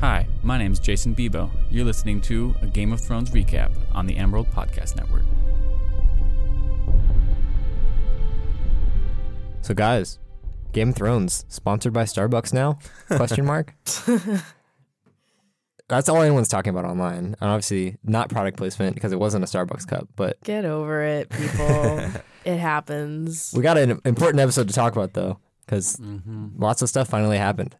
Hi, my name's Jason Bebo. You're listening to a Game of Thrones recap on the Emerald Podcast Network. So guys, Game of Thrones, sponsored by Starbucks now? Question mark? That's all anyone's talking about online. And obviously not product placement because it wasn't a Starbucks cup, but... Get over it, people. It happens. We got an important episode to talk about, though, because lots of stuff finally happened.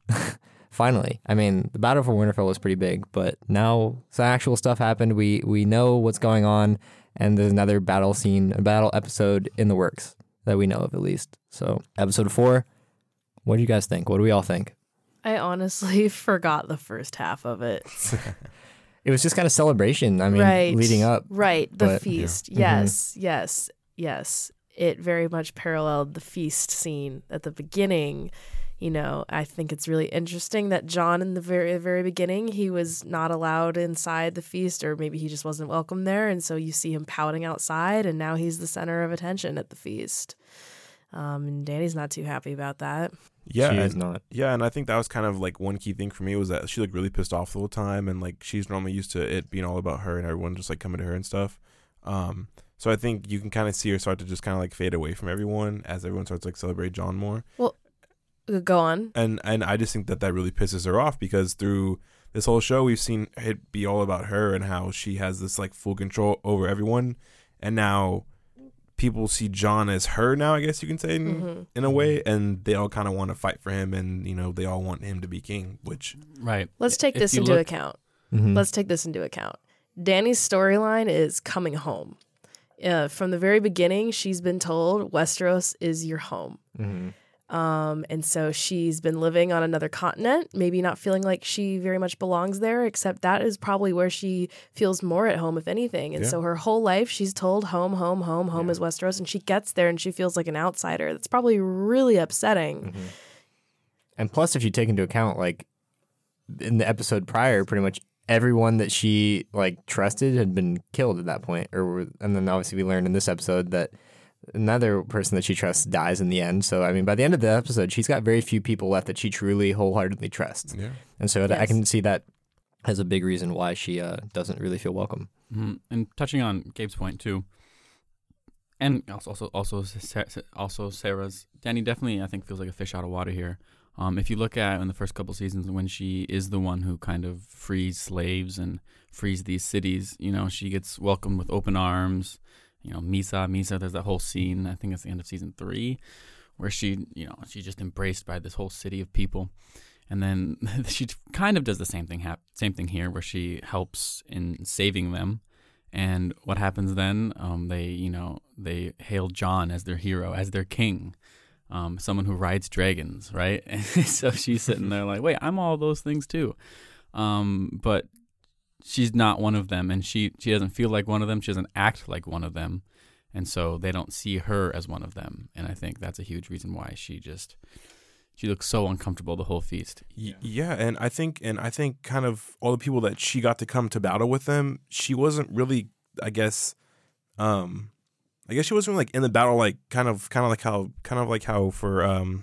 Finally. I mean, the battle for Winterfell was pretty big, but now some actual stuff happened. We know what's going on, and there's another battle scene, a battle episode in the works that we know of, at least. So, episode 4, what do you guys think? What do we all think? I honestly forgot the first half of it. It was just kind of celebration, I mean, right. Leading up. Right, the feast. Yeah. Yes, yes, yes. It very much paralleled the feast scene at the beginning. You know, I think it's really interesting that Jon, in the very beginning, he was not allowed inside the feast, or maybe he just wasn't welcome there. And so you see him pouting outside, and now he's the center of attention at the feast. And Dany's not too happy about that. Yeah, she is not. Yeah, and I think that was kind of like one key thing for me was that she like really pissed off the whole time, and like she's normally used to it being all about her and everyone just like coming to her and stuff. So I think you can kind of see her start to just kind of like fade away from everyone as everyone starts like celebrate Jon more. Well. Go on. And I just think that really pisses her off because through this whole show, we've seen it be all about her and how she has this like full control over everyone. And now people see Jon as her now, I guess you can say in a way. And they all kind of want to fight for him. And, you know, they all want him to be king, which. Right. Let's take this into account. Mm-hmm. Let's take this into account. Dany's storyline is coming home. From the very beginning, she's been told Westeros is your home. Mm-hmm. And so she's been living on another continent, maybe not feeling like she very much belongs there, except that is probably where she feels more at home, if anything. And so her whole life she's told home is Westeros, and she gets there and she feels like an outsider. That's probably really upsetting. Mm-hmm. And plus, if you take into account, like in the episode prior, pretty much everyone that she like trusted had been killed at that point, and then obviously we learned in this episode that another person that she trusts dies in the end. So, I mean, by the end of the episode, she's got very few people left that she truly wholeheartedly trusts. Yeah. And so I can see that as a big reason why she doesn't really feel welcome. Mm-hmm. And touching on Gabe's point, too, and also Sarah's, Dany definitely, I think, feels like a fish out of water here. If you look at in the first couple seasons when she is the one who kind of frees slaves and frees these cities, you know, she gets welcomed with open arms. You know, Misa, there's that whole scene, I think it's the end of season 3, where she, you know, she's just embraced by this whole city of people. And then she kind of does the same thing here, where she helps in saving them. And what happens then? They hail Jon as their hero, as their king, someone who rides dragons, right? And so she's sitting there like, wait, I'm all those things too. But she's not one of them, and she doesn't feel like one of them. She doesn't act like one of them, and so they don't see her as one of them. And I think that's a huge reason why she looks so uncomfortable the whole feast. Yeah, and I think kind of all the people that she got to come to battle with them, she wasn't really, I guess she wasn't like in the battle like kind of like how for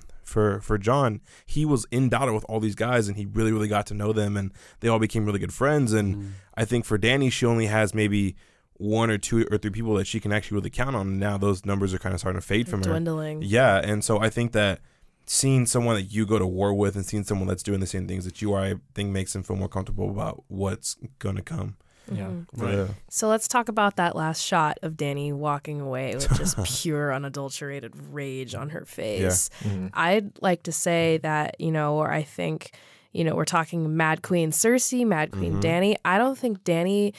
Jon, he was in battle with all these guys, and he really, really got to know them, and they all became really good friends. And I think for Dany, she only has maybe one or two or three people that she can actually really count on. And now those numbers are kind of starting to fade from her. Dwindling. Yeah, and so I think that seeing someone that you go to war with and seeing someone that's doing the same things that you are, I think makes him feel more comfortable about what's going to come. Yeah. Right. Yeah. So let's talk about that last shot of Dany walking away with just pure unadulterated rage on her face. Yeah. Mm-hmm. I'd like to say that, you know, or I think, you know, we're talking Mad Queen Cersei, Mad Queen Dany. I don't think Dany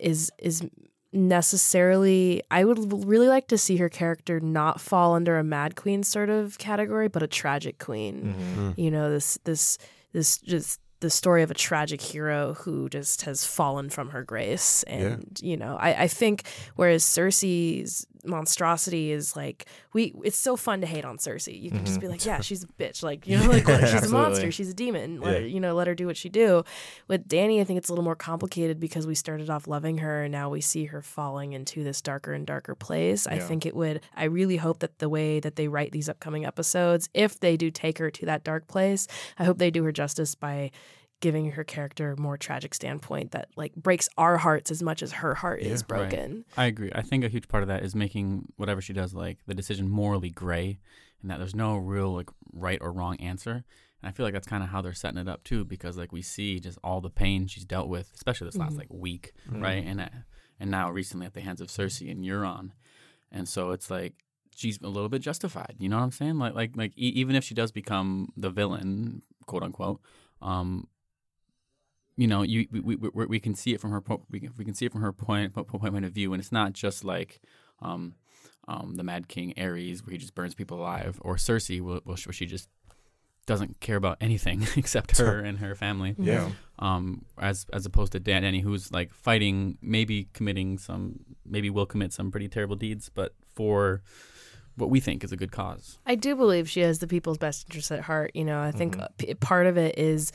is necessarily, I would really like to see her character not fall under a Mad Queen sort of category, but a tragic queen. Mm-hmm. You know, this just the story of a tragic hero who just has fallen from her grace. And, you know, I think whereas Cersei's monstrosity is like, it's so fun to hate on Cersei. You can just be like, yeah, she's a bitch. Like, you know, like she's a monster, she's a demon, let her do what she do. With Dany, I think it's a little more complicated because we started off loving her and now we see her falling into this darker and darker place. Yeah. I really hope that the way that they write these upcoming episodes, if they do take her to that dark place, I hope they do her justice by giving her character a more tragic standpoint that like breaks our hearts as much as her heart is broken. Right. I agree. I think a huge part of that is making whatever she does, like the decision, morally gray, and that there's no real like right or wrong answer. And I feel like that's kind of how they're setting it up too, because like we see just all the pain she's dealt with, especially this last like week, right? And now recently at the hands of Cersei and Euron, and so it's like she's a little bit justified. You know what I'm saying? Like even if she does become the villain, quote unquote, you know, we can see it from her point of view, and it's not just like. The Mad King Ares, where he just burns people alive, or Cersei, where she just doesn't care about anything except her and her family. Yeah. As opposed to Dany, who's like fighting, maybe will commit some pretty terrible deeds, but for what we think is a good cause. I do believe she has the people's best interest at heart. You know, I think part of it is.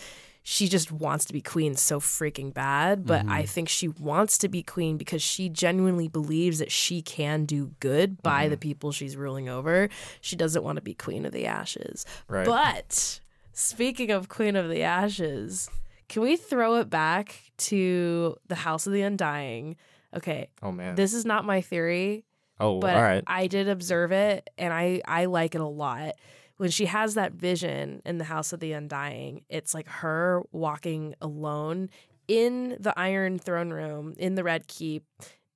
She just wants to be queen so freaking bad, but I think she wants to be queen because she genuinely believes that she can do good by the people she's ruling over. She doesn't want to be queen of the ashes. Right. But speaking of queen of the ashes, can we throw it back to the House of the Undying? Okay. Oh, man. This is not my theory. Oh, but all right. I did observe it, and I like it a lot. When she has that vision in the House of the Undying, it's like her walking alone in the Iron Throne room, in the Red Keep,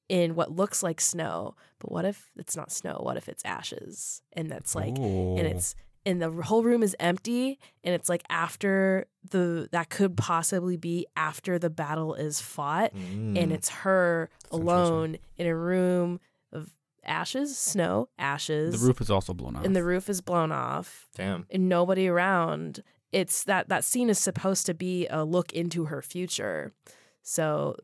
in what looks like snow. But what if it's not snow? What if it's ashes? And that's like, and the whole room is empty, and it's like that could possibly be after the battle is fought, and it's her alone in a room of ashes, snow, ashes. The roof is also blown off. And the roof is blown off. Damn. And nobody around. It's that scene is supposed to be a look into her future. So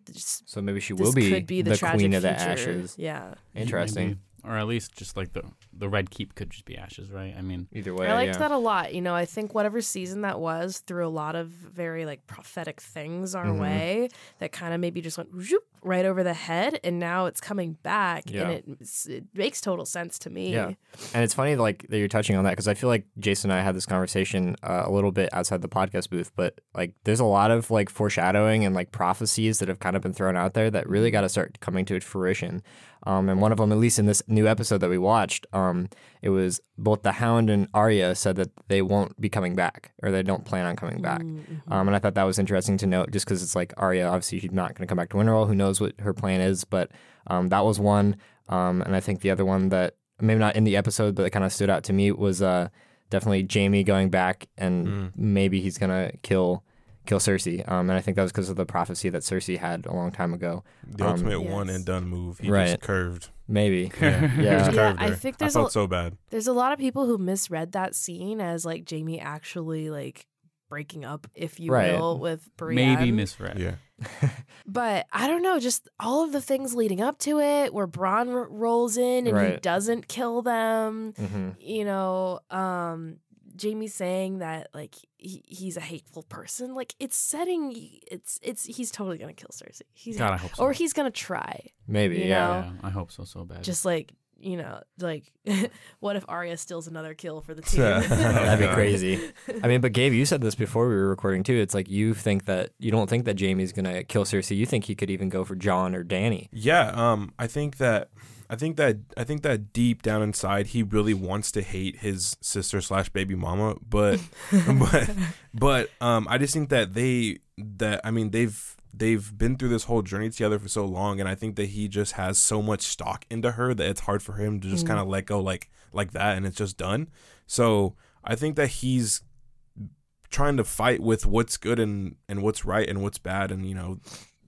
maybe she will be the queen of the ashes. Yeah. Interesting. Maybe. Or at least just like the Red Keep could just be ashes, right? I mean, either way. I liked that a lot. You know, I think whatever season that was threw a lot of very like prophetic things our way that kind of maybe just went whoop, right over the head, and now it's coming back, and it makes total sense to me. Yeah, and it's funny like that you're touching on that because I feel like Jason and I had this conversation a little bit outside the podcast booth, but like there's a lot of like foreshadowing and like prophecies that have kind of been thrown out there that really got to start coming to fruition. And one of them, at least in this new episode that we watched, it was both the Hound and Arya said that they won't be coming back, or they don't plan on coming back. And I thought that was interesting to note, just because it's like Arya, obviously she's not going to come back to Winterfell. Who knows what her plan is? But that was one. And I think the other one that maybe not in the episode, but that kind of stood out to me was definitely Jaime going back, and maybe he's going to kill Cersei. And I think that was because of the prophecy that Cersei had a long time ago. The ultimate one and done move. He just curved. Maybe. Yeah. Curved her. I think I felt so bad. There's a lot of people who misread that scene as like Jaime actually like breaking up, if you will, with Brienne. Maybe misread. Yeah. But I don't know, just all of the things leading up to it, where Bran rolls in and he doesn't kill them, you know, Jaime saying that like he's a hateful person, like it's setting, it's he's totally gonna kill Cersei. He's God, I hope so. Or he's gonna try. Maybe, I hope so bad. Just like, you know, like what if Arya steals another kill for the team? That'd be crazy. I mean, but Gabe, you said this before we were recording too. It's like you don't think that Jaime's gonna kill Cersei. You think he could even go for Jon or Dany. Yeah, I think that deep down inside he really wants to hate his sister / baby mama, but I just think that they've been through this whole journey together for so long, and I think that he just has so much stock into her that it's hard for him to just kind of let go like that, and it's just done. So I think that he's trying to fight with what's good and what's right and what's bad, and you know,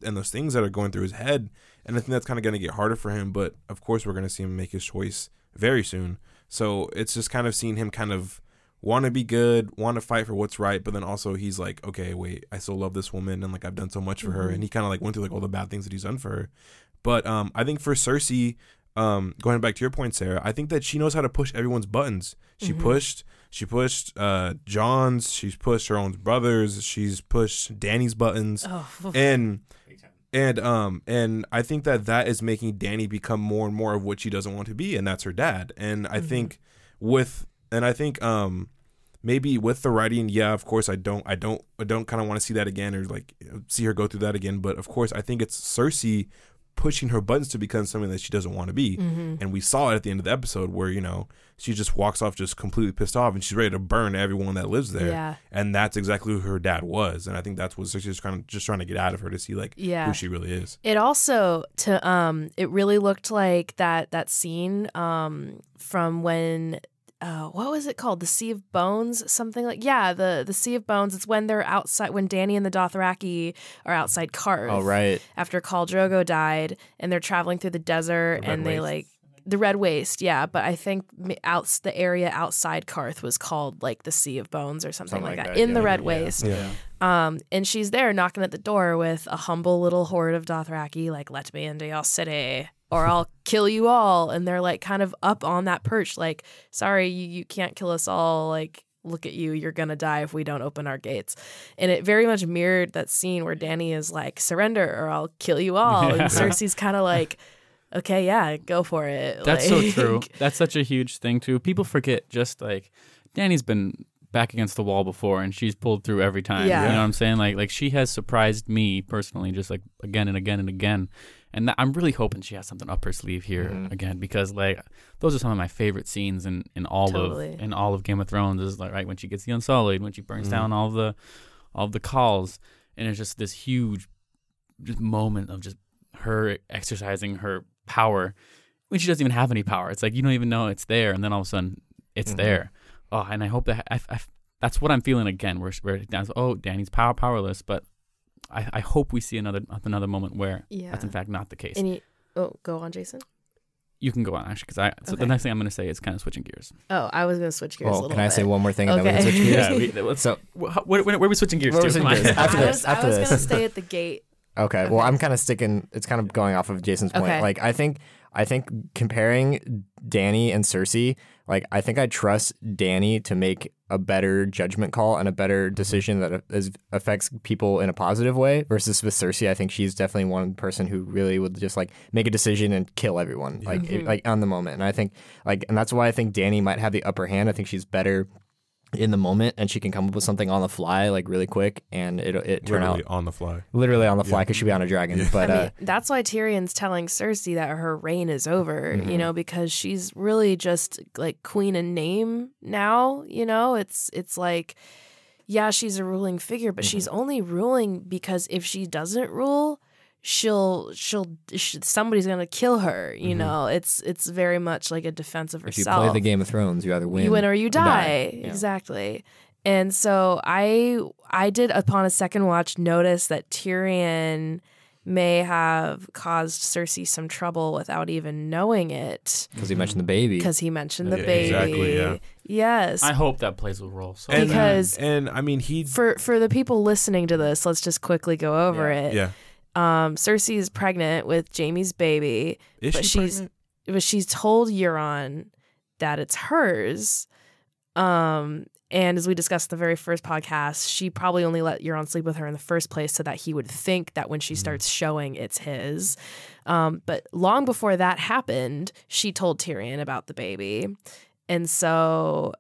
and those things that are going through his head. And I think that's kind of going to get harder for him, but of course we're going to see him make his choice very soon. So it's just kind of seeing him kind of want to be good, want to fight for what's right, but then also he's like, okay, wait, I still love this woman, and like I've done so much for her, and he kind of like went through like all the bad things that he's done for her. But I think for Cersei, going back to your point, Sarah, I think that she knows how to push everyone's buttons. She pushed Jon's, she's pushed her own brother's, she's pushed Dany's buttons, and I think that is making Dany become more and more of what she doesn't want to be, and that's her dad. And I think maybe with the writing, yeah, of course, I don't kind of want to see that again, or like see her go through that again. But of course, I think it's Cersei pushing her buttons to become something that she doesn't want to be. Mm-hmm. And we saw it at the end of the episode where, you know, she just walks off just completely pissed off and she's ready to burn everyone that lives there. Yeah. And that's exactly who her dad was. And I think that's what she's trying to get out of her, to see like who she really is. It also it really looked like that scene from when what was it called? The Sea of Bones, something like the Sea of Bones. It's when they're outside, when Dany and the Dothraki are outside Karth. Oh, right. After Khal Drogo died, and they're traveling through the desert, the Red Waste. Yeah, but I think the area outside Karth was called like the Sea of Bones or something like that. In the Red Waste. Yeah. And she's there knocking at the door with a humble little horde of Dothraki, like, let me into your city, or I'll kill you all. And they're like kind of up on that perch, like, sorry, you can't kill us all. Like, look at you. You're going to die if we don't open our gates. And it very much mirrored that scene where Dany is like, surrender or I'll kill you all. Yeah. And Cersei's kind of like, okay, yeah, go for it. That's like, so true. That's such a huge thing too. People forget just like Dany's been back against the wall before and she's pulled through every time. Yeah. You know what I'm saying? Like she has surprised me personally, just like again and again and again. And I'm really hoping she has something up her sleeve here again, because like those are some of my favorite scenes in all of Game of Thrones, is like right when she gets the Unsullied, when she burns down all the calls, and it's just this huge just moment of just her exercising her power when she doesn't even have any power. It's like you don't even know it's there, and then all of a sudden it's there. Oh, and I hope that that's what I'm feeling again, where Dany's powerless, but I hope we see another moment where that's in fact not the case. And go on, Jason. You can go on, actually, because the next thing I'm going to say is kind of switching gears. Oh, I was going to switch gears a little bit. Can I say one more thing and then we can switch gears? Yeah. Where are we switching gears to? After this. I was going to stay at the gate. Okay. Well, I'm kind of sticking. It's kind of going off of Jason's point. Okay. Like, I think comparing Dany and Cersei, like, I think I trust Dany to make a better judgment call and a better decision that affects people in a positive way, versus with Cersei, I think she's definitely one person who really would just like make a decision and kill everyone, like on the moment. And I think and that's why I think Dany might have the upper hand. I think she's better in the moment, and she can come up with something on the fly, like really quick, and it turn out literally on the fly, because she'd be on a dragon. Yeah. But I mean, that's why Tyrion's telling Cersei that her reign is over, you know, because she's really just like queen in name now. You know, it's like, yeah, she's a ruling figure, but she's only ruling because if she doesn't rule, somebody's gonna kill her. You know, it's very much like a defense of herself. If you play the Game of Thrones, you either win or you die. Yeah. Exactly. And so I did, upon a second watch, notice that Tyrion may have caused Cersei some trouble without even knowing it. Because he mentioned the baby. Exactly, yeah. Yes. I hope that plays a role. So because I mean, for the people listening to this, let's just quickly go over it. Yeah. Cersei is pregnant with Jaime's baby, but she's told Euron that it's hers. And as we discussed in the very first podcast, she probably only let Euron sleep with her in the first place so that he would think that when she starts showing, it's his. But long before that happened, she told Tyrion about the baby, and so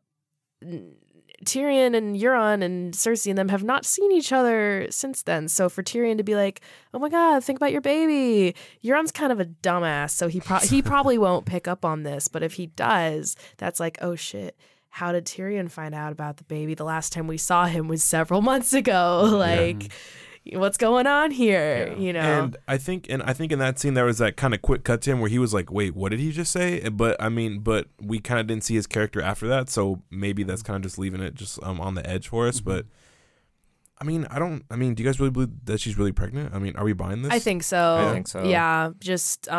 Tyrion and Euron and Cersei and them have not seen each other since then. So for Tyrion to be like, oh my God, think about your baby. Euron's kind of a dumbass, so he probably won't pick up on this. But if he does, that's like, oh shit, how did Tyrion find out about the baby? The last time we saw him was several months ago. Like, what's going on here? Yeah. You know? And I think in that scene, there was that kind of quick cut to him where he was like, wait, what did he just say? But we kind of didn't see his character after that. So maybe that's kind of just leaving it just on the edge for us. But I mean, do you guys really believe that she's really pregnant? I mean, are we buying this? I think so. Yeah. Just,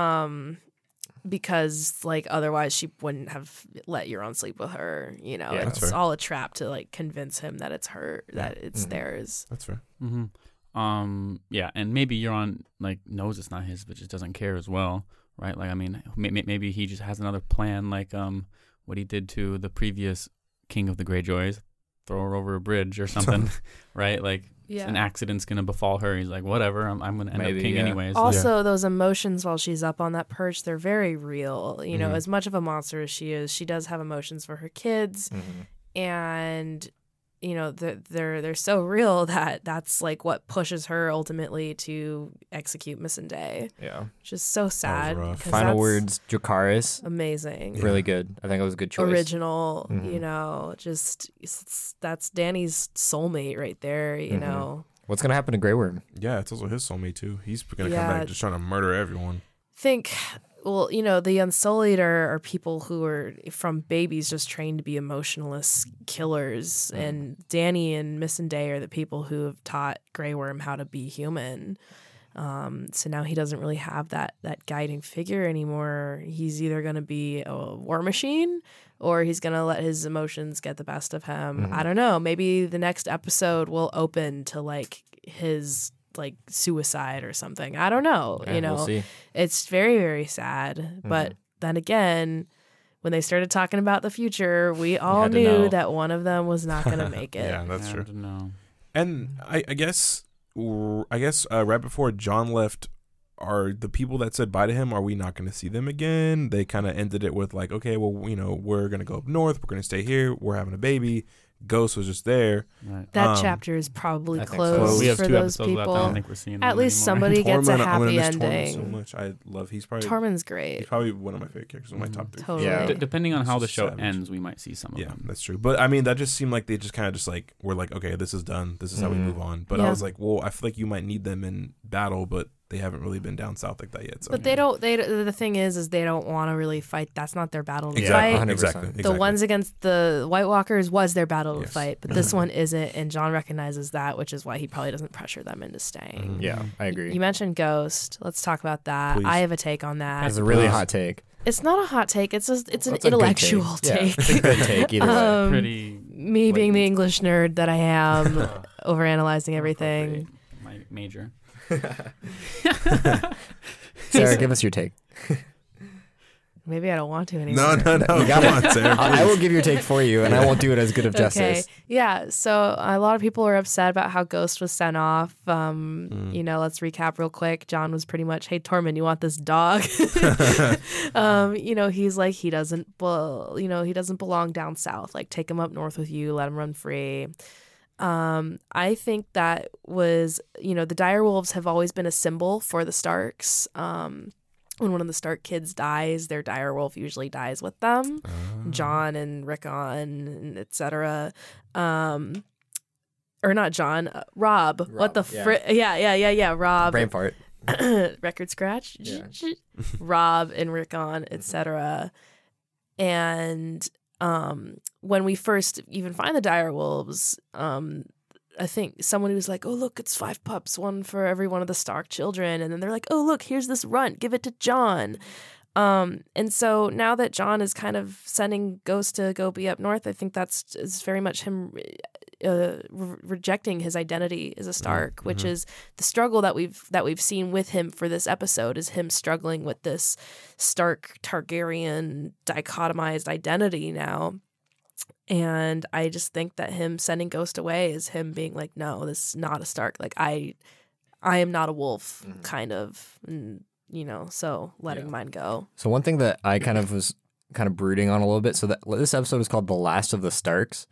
because like otherwise she wouldn't have let Euron sleep with her, you know, it's fair. All a trap to like convince him that it's her, that it's theirs. That's fair. Mm-hmm. Yeah, and maybe Euron like knows it's not his, but just doesn't care as well, right? Like, I mean, maybe he just has another plan, like what he did to the previous king of the Greyjoys, throw her over a bridge or something, right? Like, an accident's gonna befall her. He's like, whatever, I'm gonna end up king anyways. Also, those emotions while she's up on that perch, they're very real. You know, as much of a monster as she is, she does have emotions for her kids. And, you know, they're so real that that's like what pushes her ultimately to execute Missandei. Yeah. Which is so sad. Final words, Dracarys. Amazing. Yeah. Really good. I think it was a good choice. Original, mm-hmm. you know, just that's Danny's soulmate right there, you mm-hmm. know. What's going to happen to Grey Worm? Yeah, it's also his soulmate too. He's going to come back just trying to murder everyone. Well, you know, the Unsullied are people who are from babies just trained to be emotionless killers. Mm. And Danny and Missandei are the people who have taught Grey Worm how to be human. So now he doesn't really have that guiding figure anymore. He's either going to be a war machine or he's going to let his emotions get the best of him. Mm. I don't know. Maybe the next episode will open to like his... like suicide or something. I don't know. Yeah, you know, we'll see. It's very, very sad. Mm-hmm. But then again, when they started talking about the future, we all knew that one of them was not going to make it. Yeah, that's true. And I guess right before Jon left, are the people that said bye to him, are we not going to see them again? They kind of ended it with like, okay, well, you know, we're going to go up north. We're going to stay here. We're having a baby. Ghost was just there. Right. That chapter is probably closed so. We have for two those people. Left. I don't think we're seeing at least anymore. Somebody gets a happy ending. So much. I love. He's probably Tormund's great. He's probably one of my favorite characters. Mm-hmm. One of my top three. Totally. Yeah. Depending on how the show ends, we might see some of them. Yeah, that's true. But I mean, that just seemed like they just kind of just like were like, okay, this is done. This is how we move on. But I was like, well, I feel like you might need them in battle, but they haven't really been down south like that yet. So. But they don't. The thing is they don't want to really fight. That's not their battle to fight. Exactly. The ones against the White Walkers was their battle to fight, but this one isn't. And Jon recognizes that, which is why he probably doesn't pressure them into staying. Mm-hmm. Yeah, I agree. You mentioned Ghost. Let's talk about that. Please. I have a take on that. That's a really hot take. It's not a hot take. It's just it's an intellectual take. Yeah, it's a good take either way. Pretty. Me being the English nerd that I am, overanalyzing everything. My major. Sarah, give us your take. Maybe I don't want to anymore. No. You got it, Sarah. I will give your take for you, and I won't do it as good of justice. Okay. Yeah, so a lot of people are upset about how Ghost was sent off. You know, let's recap real quick. Jon was pretty much, hey, Tormund, you want this dog? You know, he's like, he doesn't belong down south. Like, take him up north with you. Let him run free. I think that was, you know, the direwolves have always been a symbol for the Starks. When one of the Stark kids dies, their direwolf usually dies with them. Jon and Rickon, and et cetera. Or not Jon, Rob. What the frick? Yeah, Rob. Brain fart. Record scratch. Yeah. Rob and Rickon, et cetera. And... when we first even find the direwolves, I think someone who was like, oh, look, it's 5 pups, one for every one of the Stark children. And then they're like, oh, look, here's this runt. Give it to Jon. And so now that Jon is kind of sending Ghost to go be up north, I think that's very much him rejecting his identity as a Stark, which is the struggle that we've seen with him for this episode is him struggling with this Stark Targaryen dichotomized identity now. And I just think that him sending Ghost away is him being like, no, this is not a Stark. Like I am not a wolf, kind of. And, you know, so letting mine go. So one thing that I was brooding on a little bit, so that this episode is called The Last of the Starks.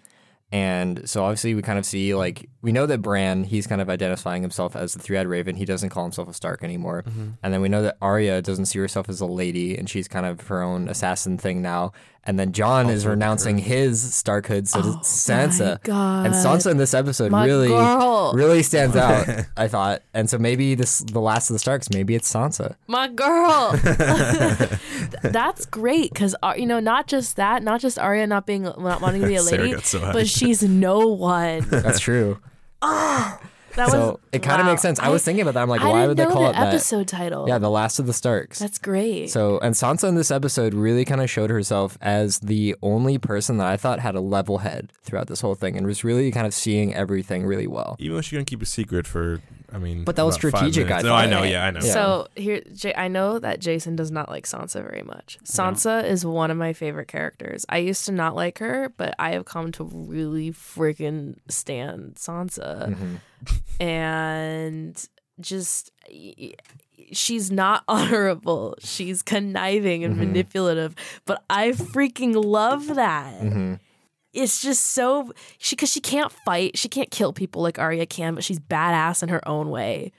And so obviously we kind of see, like, we know that Bran, he's kind of identifying himself as the Three-Eyed Raven. He doesn't call himself a Stark anymore. Mm-hmm. And then we know that Arya doesn't see herself as a lady, and she's kind of her own assassin thing now. And then Jon is renouncing his Starkhood to Sansa. And Sansa in this episode really stands out, I thought. And so maybe the Last of the Starks, maybe it's Sansa. My girl. That's great because, you know, not just Arya not wanting to be a lady, so but she's no one. That's true. It kind of makes sense. I was thinking about that. I'm like, why would they call it that? Episode title. Yeah, The Last of the Starks. That's great. So, and Sansa in this episode really kind of showed herself as the only person that I thought had a level head throughout this whole thing and was really kind of seeing everything really well. Even though she's going to keep a secret for, but that was strategic, I thought. No, I know. Yeah, I know. So, here, I know that Jason does not like Sansa very much. Sansa is one of my favorite characters. I used to not like her, but I have come to really freaking stand Sansa. Mm-hmm. And just she's not honorable. She's conniving and manipulative, but I freaking love that. Mm-hmm. it's just so, because she can't fight. She can't kill people like Arya can, but she's badass in her own way.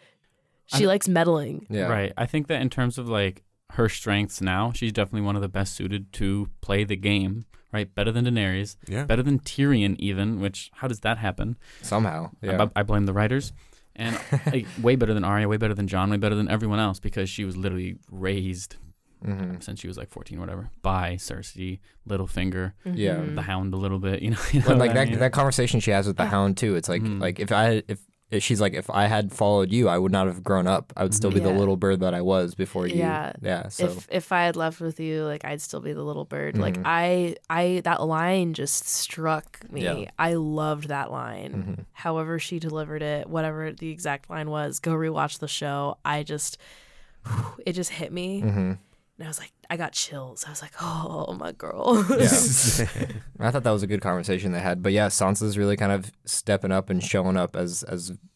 She likes meddling. Yeah. Right. I think that in terms of like her strengths now, she's definitely one of the best suited to play the game, right? Better than Daenerys. Yeah. Better than Tyrion even, which how does that happen? Somehow. Yeah. I blame the writers. And like, way better than Arya, way better than Jon, way better than everyone else, because she was literally raised since she was like 14 or whatever by Cersei, Littlefinger, the Hound a little bit, you know well, like that, I mean? That conversation she has with the Hound too, it's like like if she's like, if I had followed you, I would not have grown up. I would still be the little bird that I was before you. Yeah. So if I had left with you, like I'd still be the little bird. Like I that line just struck me. Yeah. I loved that line. However she delivered it, whatever the exact line was, go rewatch the show. It just hit me. And I was like, I got chills. I was like, oh, my girl. I thought that was a good conversation they had. But yeah, Sansa's really kind of stepping up and showing up as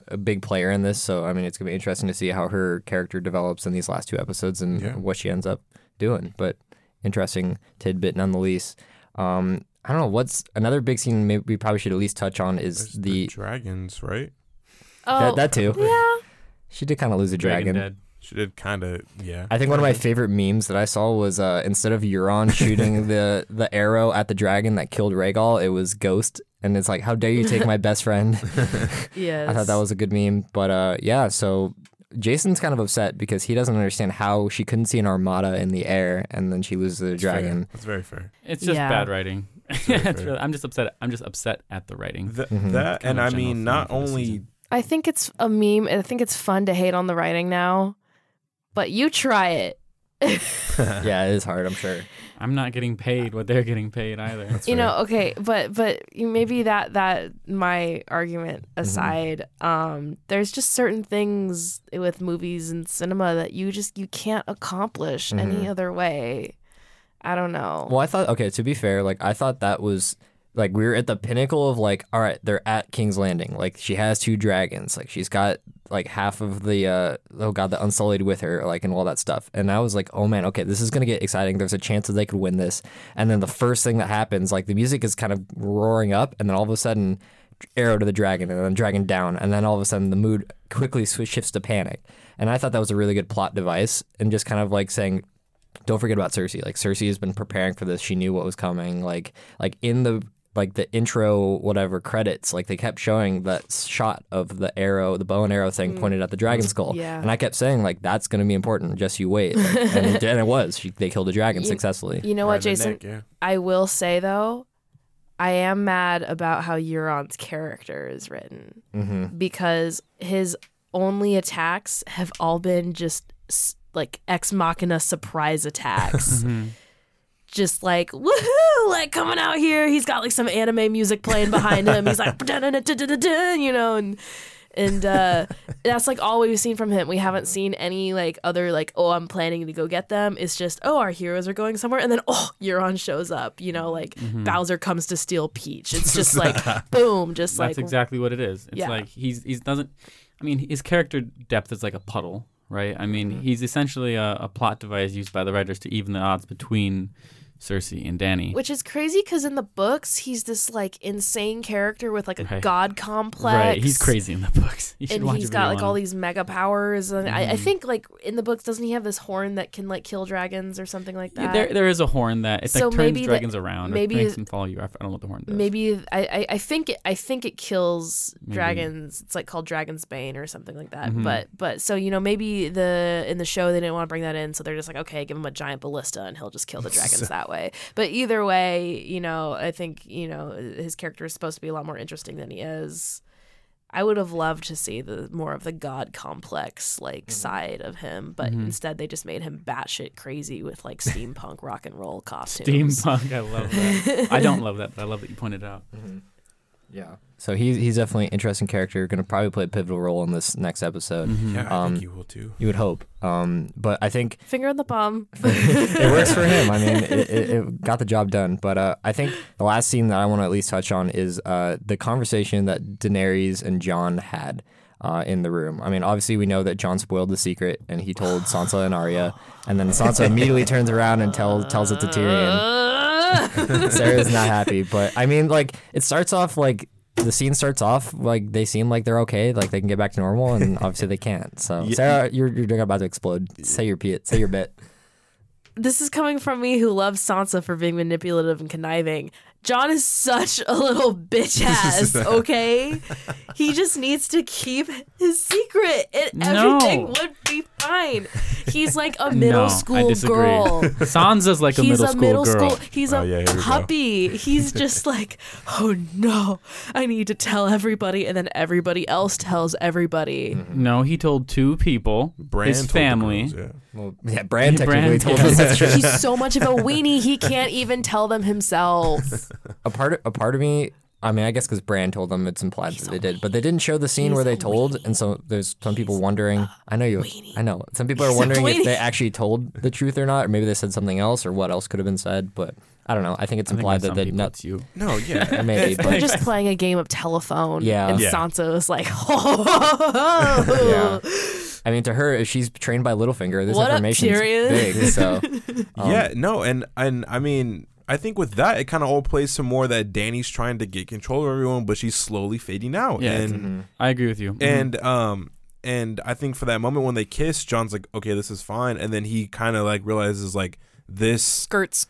a big player in this. So, I mean, it's going to be interesting to see how her character develops in these last two episodes and what she ends up doing. But interesting tidbit nonetheless. I don't know. What's another big scene maybe we probably should at least touch on is the dragons, right? Oh, that too. Yeah. She did kind of lose a dragon. She did kind of, I think one of my favorite memes that I saw was instead of Euron shooting the arrow at the dragon that killed Rhaegal, it was Ghost. And it's like, how dare you take my best friend? I thought that was a good meme. But so Jason's kind of upset because he doesn't understand how she couldn't see an armada in the air and then she loses the dragon. Fair. That's very fair. It's just bad writing. I'm just upset at the writing. That, and I mean, not only... I think it's a meme. I think it's fun to hate on the writing now. But you try it. It is hard, I'm sure. I'm not getting paid what they're getting paid either. But maybe that my argument aside, there's just certain things with movies and cinema that you can't accomplish any other way. I don't know. Well, I thought, to be fair, like I thought that was like we were at the pinnacle of like, all right, they're at King's Landing. Like she has two dragons. Like she's got like half of the the Unsullied with her, like, and all that stuff. And I was like, oh man, okay, this is gonna get exciting. There's a chance that they could win this. And then the first thing that happens, like the music is kind of roaring up, and then all of a sudden, arrow to the dragon, and then dragon down, and then all of a sudden the mood quickly shifts to panic. And I thought that was a really good plot device, and just kind of like saying, don't forget about Cersei. Like Cersei has been preparing for this. She knew what was coming. Like in the intro, whatever credits, like they kept showing that shot of the arrow, the bow and arrow thing pointed at the dragon skull. Yeah. And I kept saying, like, that's going to be important. Just you wait. Like, and it was. They killed the dragon successfully. You know what, Jason? Neck, I will say, though, I am mad about how Euron's character is written because his only attacks have all been just like ex machina surprise attacks. Just like, woohoo, like coming out here. He's got like some anime music playing behind him. He's like, and that's like all we've seen from him. We haven't seen any like other like, oh, I'm planning to go get them. It's just, oh, our heroes are going somewhere. And then, oh, Euron shows up, like Bowser comes to steal Peach. It's just like, boom, just that's like. That's exactly what it is. It's like he doesn't, I mean, his character depth is like a puddle, right? I mean, he's essentially a plot device used by the writers to even the odds between Cersei and Dany. Which is crazy because in the books, he's this like insane character with like a god complex. Right, he's crazy in the books. And he's got like all these mega powers. And I think like in the books, doesn't he have this horn that can like kill dragons or something like that? Yeah, there is a horn that it like turns dragons around. Maybe makes them follow you. I don't know what the horn does. Maybe I think it kills dragons. It's like called Dragon's Bane or something like that. But so maybe in the show they didn't want to bring that in, so they're just like, okay, give him a giant ballista and he'll just kill the dragons that way. But either way, I think, his character is supposed to be a lot more interesting than he is. I would have loved to see the more of the god complex side of him, but instead they just made him batshit crazy with like steampunk rock and roll costumes. Steampunk, I love that. I don't love that, but I love that you pointed out. Yeah. So he's definitely an interesting character. Going to probably play a pivotal role in this next episode. I think you will too. You would hope. But I think... Finger in the palm. It works for him. I mean, it got the job done. But I think the last scene that I want to at least touch on is the conversation that Daenerys and Jon had in the room. I mean, obviously we know that Jon spoiled the secret and he told Sansa and Arya. And then Sansa immediately turns around and tells it to Tyrion. Sarah's not happy, but I mean, like, it starts off like the scene starts off like they seem like they're okay, like they can get back to normal, and obviously they can't. So yeah. Sarah, you're about to explode. Say your bit. This is coming from me, who loves Sansa for being manipulative and conniving. Jon is such a little bitch ass, okay? He just needs to keep his secret and everything would be fine. He's like a middle school girl. Sansa's like a middle school girl. He's a puppy. He's just like, oh no, I need to tell everybody, and then everybody else tells everybody. Mm-hmm. No, he told two people, his family. Bran told us that's true. He's so much of a weenie, he can't even tell them himself. A part of me, I mean, I guess because Bran told them, it's implied that they did, but they didn't show the scene where they told, and so there's some people wondering. I know. Some people are wondering if they actually told the truth or not, or maybe they said something else, or what else could have been said. But I don't know. I think it's implied that they nuts you. No, yeah, maybe. They're just playing a game of telephone. Yeah, and Sansa was like, oh. Yeah. I mean, to her, she's trained by Littlefinger. This information is big. So and I mean, I think with that, it kind of all plays some more that Dany's trying to get control of everyone, but she's slowly fading out. Yeah, and I agree with you. And and I think for that moment when they kiss, Jon's like, okay, this is fine, and then he kind of like realizes like this skirt.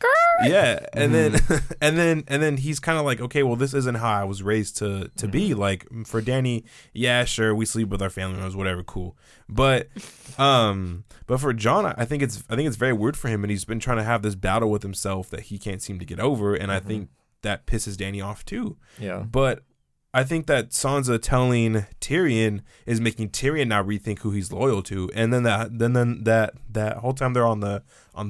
Yeah, and then and then he's kind of like, okay, well, this isn't how I was raised to be. Like for Dany, yeah, sure, we sleep with our family members, whatever, cool. But for Jon, I think it's very weird for him, and he's been trying to have this battle with himself that he can't seem to get over, and I think that pisses Dany off too. Yeah. But I think that Sansa telling Tyrion is making Tyrion now rethink who he's loyal to, and then that whole time they're on the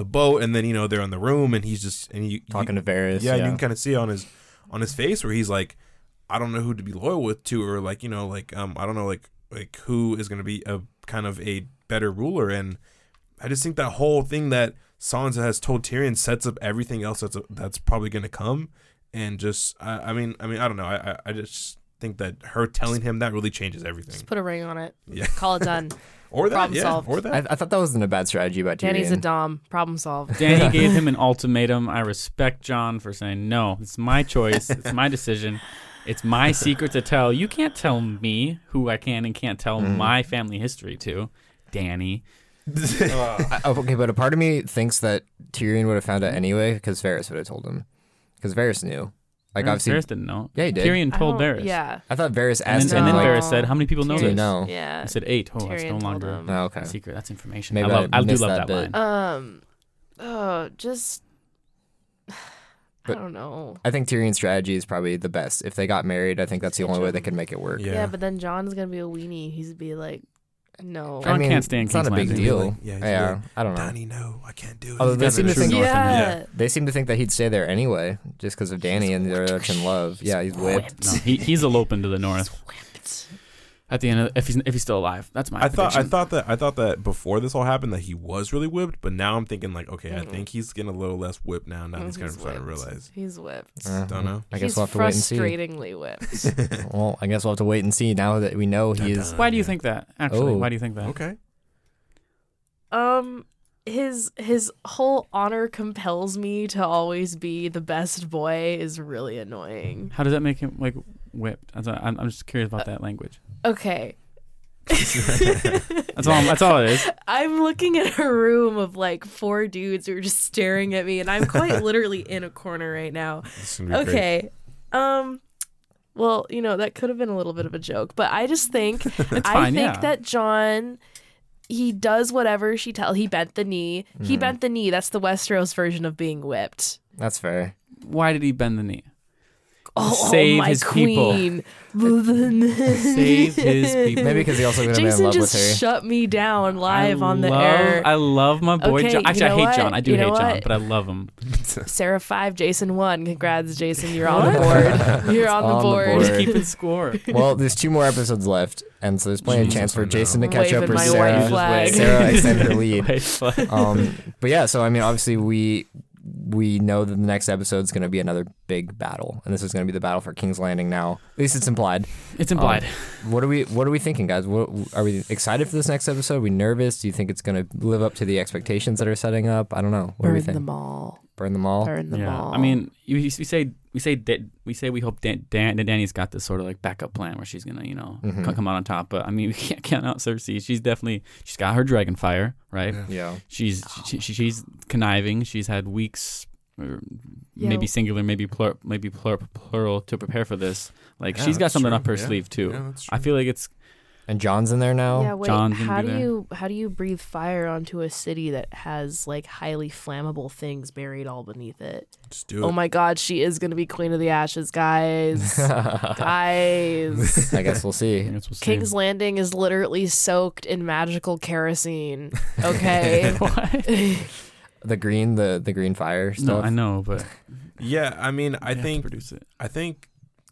boat, and then they're in the room, and he's just talking to Varys. Yeah, you can kind of see on his face where he's like, I don't know who to be loyal to, or like I don't know like who is going to be a kind of a better ruler, and I just think that whole thing that Sansa has told Tyrion sets up everything else that's probably going to come. And just, I mean, I don't know. I just think that her telling him that really changes everything. Just put a ring on it. Yeah. Call it done. Problem solved. Or that. I thought that wasn't a bad strategy by Tyrion. Dany's a dom. Problem solved. Dany gave him an ultimatum. I respect Jon for saying, no, it's my choice. It's my decision. It's my secret to tell. You can't tell me who I can and can't tell my family history to, Dany. Okay, but a part of me thinks that Tyrion would have found out anyway because Varys would have told him. Because Varys knew. Like, obviously, Varys didn't know. Yeah, he did. Tyrion told Varys. Yeah. I thought Varys asked him. And then Varys said, how many people know this? No. Yeah. I said 8. Oh, that's no longer a secret. That's information. Maybe I do love that line. I don't know. I think Tyrion's strategy is probably the best. If they got married, I think that's the only way they could make it work. Yeah, but then Jon's going to be a weenie. He's be like, no. Jon can't stand King's Landing. It's not a big deal. Like, yeah, I don't know. Dany, no, I can't do it. Oh, they seem to think that he'd stay there anyway, just because of Dany and their fucking love. Yeah, he's whipped. No, he's eloping to the north. He's whipped. At the end, if he's still alive, that's my prediction. I thought that before this all happened that he was really whipped, but now I'm thinking like, okay, I think he's getting a little less whipped now. Now he's kind of starting to realize he's whipped. Don't know. I guess we'll have to wait and see. Frustratingly whipped. Well, I guess we'll have to wait and see now that we know he is. Why do you think that? Actually, why do you think that? Okay. His whole honor compels me to always be the best boy is really annoying. How does that make him like? Whipped. I'm just curious about that language. Okay. That's all it is. I'm looking at a room of like 4 dudes who are just staring at me, and I'm quite literally in a corner right now. Okay. Great. Well, that could have been a little bit of a joke, but I just think that Jon, he does whatever she tells. He bent the knee. Mm. He bent the knee. That's the Westeros version of being whipped. That's fair. Why did he bend the knee? Save his people. Save his people. Maybe because he also going to be in love with her. Jason just shut me down live on the air. I love my boy Jon. Actually, I hate Jon. I do hate Jon, but I love him. Sarah 5, Jason 1. Congrats, Jason. You're on the board. You're on the board. Just keeping score. Well, there's 2 more episodes left, and so there's plenty of chance for Jason to catch up with Sarah. Sarah extended her lead. But yeah, so I mean, obviously we know that the next episode is going to be another big battle, and this is going to be the battle for King's Landing now. At least it's implied. It's implied. What are we thinking, guys? Are we excited for this next episode? Are we nervous? Do you think it's going to live up to the expectations that are setting up? I don't know. What do we think? Burn them all. I mean, we say we hope Dany's got this sort of like backup plan where she's gonna, you know, mm-hmm. come out on top. But I mean, we can't count out Cersei. She's got her dragon fire, right? Yeah. She's conniving. She's had weeks, maybe singular, maybe plural, to prepare for this. Like she's got something up her sleeve too. Yeah, that's true. I feel like it's. And Jon's in there now. Yeah, wait, how do you breathe fire onto a city that has like highly flammable things buried all beneath it? Just do it. Oh my God, she is going to be Queen of the Ashes, guys. I guess we'll see. King's Landing is literally soaked in magical kerosene. Okay. What? The green fire stuff. No, I know, but yeah, I mean, I think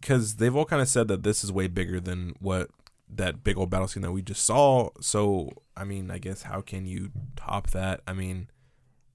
because they've all kind of said that this is way bigger than what. That big old battle scene that we just saw. So, I mean, I guess how can you top that? I mean,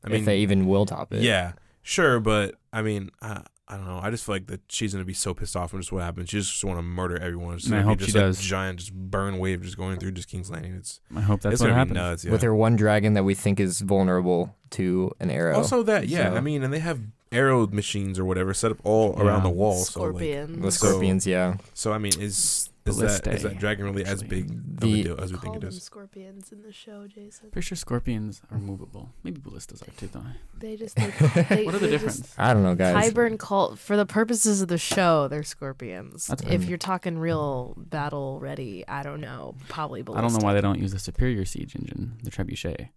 if they even will top it. Yeah, sure, but I mean, I don't know. I just feel like that she's gonna be so pissed off with just what happened. She just want to murder everyone. It's gonna be just like a giant, just burn wave just going through just King's Landing. I hope that's what happens. Nuts, yeah. With her one dragon that we think is vulnerable to an arrow. Also, that I mean, and they have. Arrow machines or whatever set up all around the wall. Scorpions. So, So I mean, is that dragon really as big of a deal as we think it is? Scorpions in the show, Jason. Pretty sure scorpions are movable. Maybe ballistas are too, don't I? What are the difference? I don't know, guys. Kyburn cult for the purposes of the show, they're scorpions. If you're talking real battle ready, I don't know. Probably ballistas. I don't know why they don't use the superior siege engine, the trebuchet.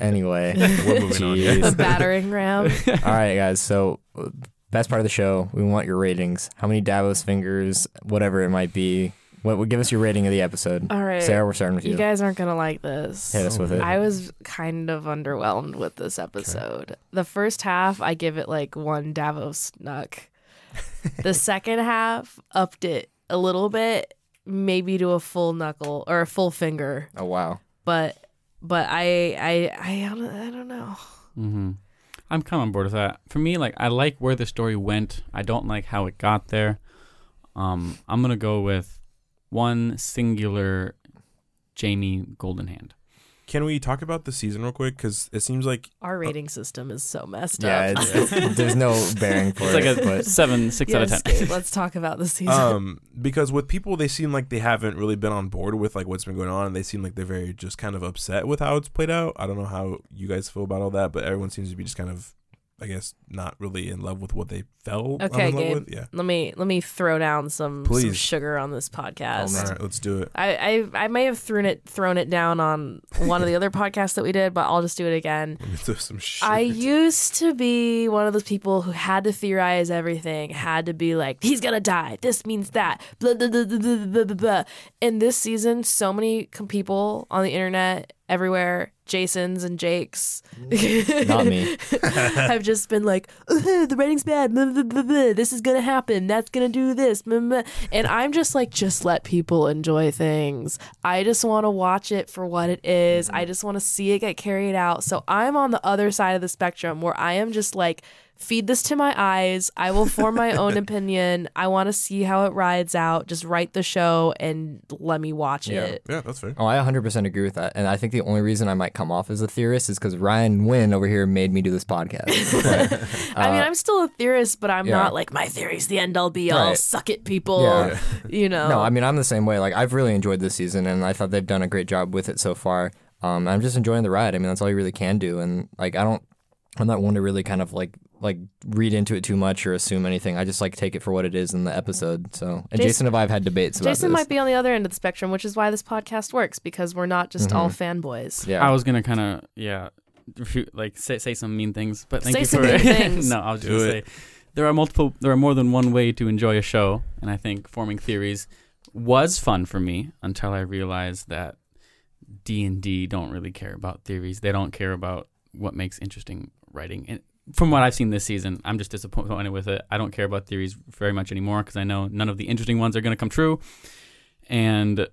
Anyway, we're moving on. The battering ram. All right, guys. So, best part of the show. We want your ratings. How many Davos fingers? Whatever it might be. What would give us your rating of the episode? All right, Sarah. We're starting with you. You guys aren't gonna like this. Hit us with it. I was kind of underwhelmed with this episode. Okay. The first half, I give it like one Davos snuck. The second half, upped it a little bit, maybe to a full knuckle or a full finger. Oh wow! But I don't know. Mm-hmm. I'm kind of on board with that. For me, like I like where the story went. I don't like how it got there. I'm gonna go with one singular Jaime golden hand. Can we talk about the season real quick? Because it seems like our rating system is so messed up. It's, there's no bearing for it. It's like a 7, 6 out of 10. Let's talk about the season. Because with people, they seem like they haven't really been on board with like what's been going on, and they seem like they're very just kind of upset with how it's played out. I don't know how you guys feel about all that, but everyone seems to be just kind of, I guess, not really in love with what they fell in love with. Yeah. Let me throw down some sugar on this podcast. All right, let's do it. I may have thrown it down on one of the other podcasts that we did, but I'll just do it again. Let me throw some sugar. I used to be one of those people who had to theorize everything, had to be like, he's gonna die. This means that. Blah, blah, blah, blah, blah, blah, blah. And this season, so many people on the internet. Everywhere, Jason's and Jake's. Not me. I've just been like, the rating's bad. Blah, blah, blah, blah. This is going to happen. That's going to do this. Blah, blah. And I'm just like, just let people enjoy things. I just want to watch it for what it is. I just want to see it get carried out. So I'm on the other side of the spectrum where I am just like, feed this to my eyes. I will form my own opinion. I want to see how it rides out. Just write the show and let me watch it. Yeah, that's fair. Oh, I 100% agree with that. And I think the only reason I might come off as a theorist is because Ryan Wynn over here made me do this podcast. I mean, I'm still a theorist, but I'm not like, my theory's the end all be all. Right. Suck it, people. Yeah. You know? No, I mean, I'm the same way. Like, I've really enjoyed this season, and I thought they've done a great job with it so far. I'm just enjoying the ride. I mean, that's all you really can do. And, like, I'm not one to really kind of, like read into it too much or assume anything. I just like take it for what it is in the episode. So, and Jason and I have had debates about this. Jason might be on the other end of the spectrum, which is why this podcast works, because we're not just all fanboys. Yeah. I was going to kind of say some mean things, but thank you for it. No, I was just going to say there are more than one way to enjoy a show, and I think forming theories was fun for me until I realized that D&D don't really care about theories. They don't care about what makes interesting writing. And from what I've seen this season, I'm just disappointed with it. I don't care about theories very much anymore because I know none of the interesting ones are going to come true. And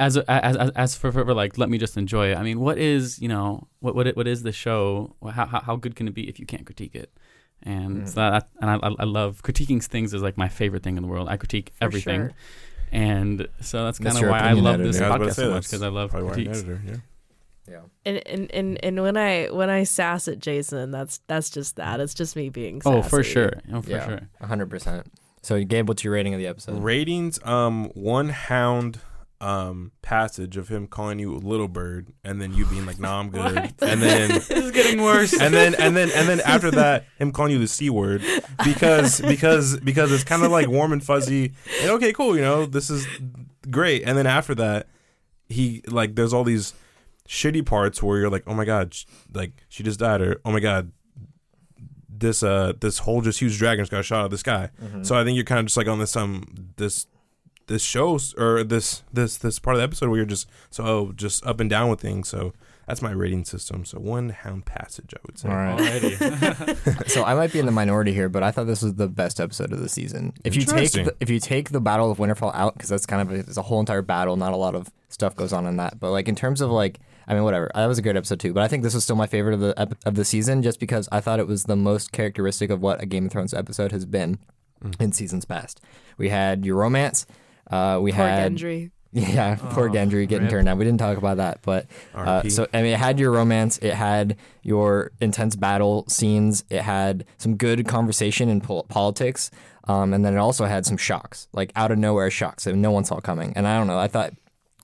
As for like, let me just enjoy it. I mean, what is, you know, what is the show? How good can it be if you can't critique it? And so I love critiquing things is like my favorite thing in the world. I critique everything, sure. And so that's kind of why I love this podcast so much, because I love critiques. Editor, yeah. And when I sass at Jason, that's just that. It's just me being sassy. Oh, for sure, 100%. So Gabe, what's your rating of the episode? Ratings, one hound. Passage of him calling you a little bird, and then you being like, "Nah, I'm good," and then this is getting worse. And then after that, him calling you the C word because it's kind of like warm and fuzzy. And okay, cool, you know, this is great. And then after that, he like there's all these shitty parts where you're like, "Oh my god, like she just died," or "Oh my god, this whole just huge dragon just got shot out of the sky." Mm-hmm. So I think you're kind of just like on this this show or this part of the episode where you're just up and down with things. So that's my rating system. So one hound passage, I would say. All right. So I might be in the minority here, but I thought this was the best episode of the season. If you take the Battle of Winterfell out, because that's kind of it's a whole entire battle, not a lot of stuff goes on in that. But like in terms of like, I mean, whatever. That was a great episode too, but I think this was still my favorite of the season, just because I thought it was the most characteristic of what a Game of Thrones episode has been in seasons past. We had your romance. Poor Gendry getting turned down. We didn't talk about that, but so I mean, it had your romance, it had your intense battle scenes, it had some good conversation in politics, and then it also had some shocks, like out of nowhere shocks that no one saw coming. And I don't know, I thought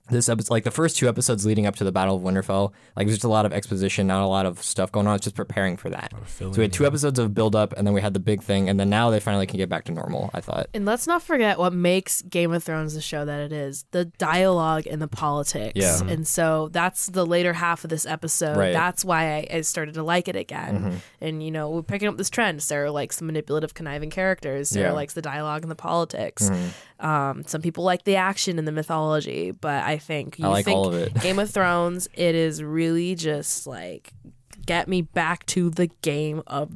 this episode, like the first two episodes leading up to the Battle of Winterfell, like there's just a lot of exposition, not a lot of stuff going on. It's just preparing for that. So we had two episodes of build up, and then we had the big thing, and then now they finally can get back to normal, I thought. And let's not forget what makes Game of Thrones the show that it is: the dialogue and the politics. Yeah. And so that's the later half of this episode. Right. That's why I started to like it again. Mm-hmm. And you know, we're picking up this trend. Sarah likes the manipulative, conniving characters. Sarah likes the dialogue and the politics. Mm-hmm. Some people like the action and the mythology, but I think all of it. Game of Thrones, it is really just like get me back to the game of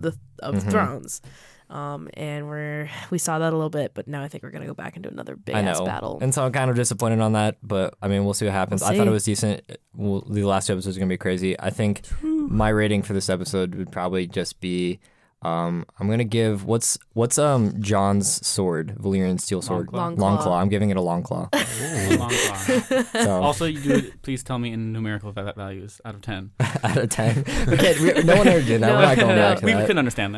Thrones. And we saw that a little bit, but now I think we're going to go back into another big-ass battle. And so I'm kind of disappointed on that, but I mean, we'll see what happens. I thought it was decent. The last two episodes are going to be crazy. I think my rating for this episode would probably just be I'm going to give what's Jon's sword, Valyrian steel sword? Longclaw. I'm giving it a Longclaw. Ooh, Longclaw. Also, please tell me in numerical values out of 10. Out of 10? No one ever did that. We're not going back to that.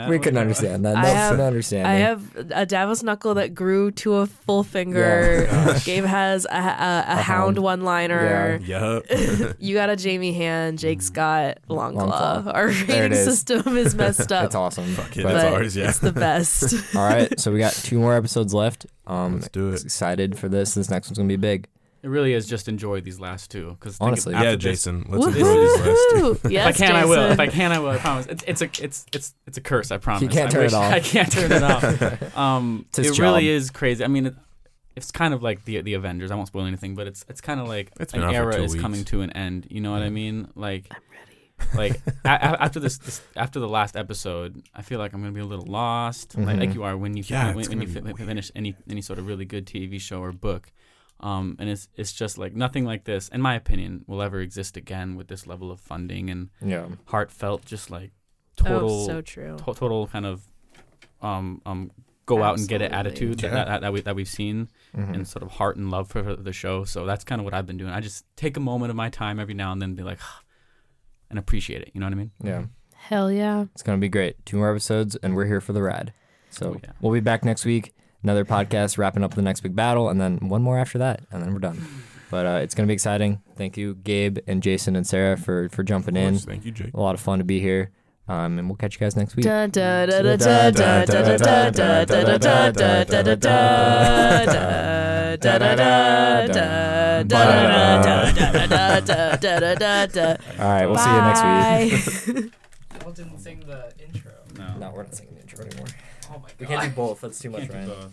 We couldn't understand that. I have a Davos knuckle that grew to a full finger. Yeah. Gabe has a hound one-liner. Yeah. Yep. You got a Jaime hand. Jake's got Longclaw. Our rating system is messed up. That's awesome. Fuck it, that's ours, yeah. It's the best. All right, so we got two more episodes left. Let's do it. Excited for this. This next one's going to be big. It really is. Just enjoy these last two. Honestly. Yeah, Jason. Let's enjoy these last two. Yes, if I can, Jason. I will. If I can, I will. I promise. It's a curse, I promise. You can't turn it off. I can't turn it off. It really is crazy. I mean, it's kind of like the Avengers. I won't spoil anything, but it's kind of like an era is coming to an end. You know what I mean? Like, I'm ready. Like after the last episode, I feel like I'm gonna be a little lost, like you are when you finish any sort of really good TV show or book, and it's just like nothing like this, in my opinion, will ever exist again with this level of funding and heartfelt, just like total kind of go Absolutely. Out and get it attitude that we've seen, and sort of heart and love for the show. So that's kind of what I've been doing. I just take a moment of my time every now and then, and be like. And appreciate it. You know what I mean? Yeah. Hell yeah. It's going to be great. Two more episodes, and we're here for the ride. So we'll be back next week. Another podcast wrapping up the next big battle, and then one more after that, and then we're done. But it's going to be exciting. Thank you, Gabe and Jason and Sarah, for jumping in. Thank you, Jake. A lot of fun to be here. And we'll catch you guys next week. Alright, we'll see you next week. Well, didn't sing the intro. No, we're not singing the intro anymore. Oh my god. We can't do both, that's too much, Ryan.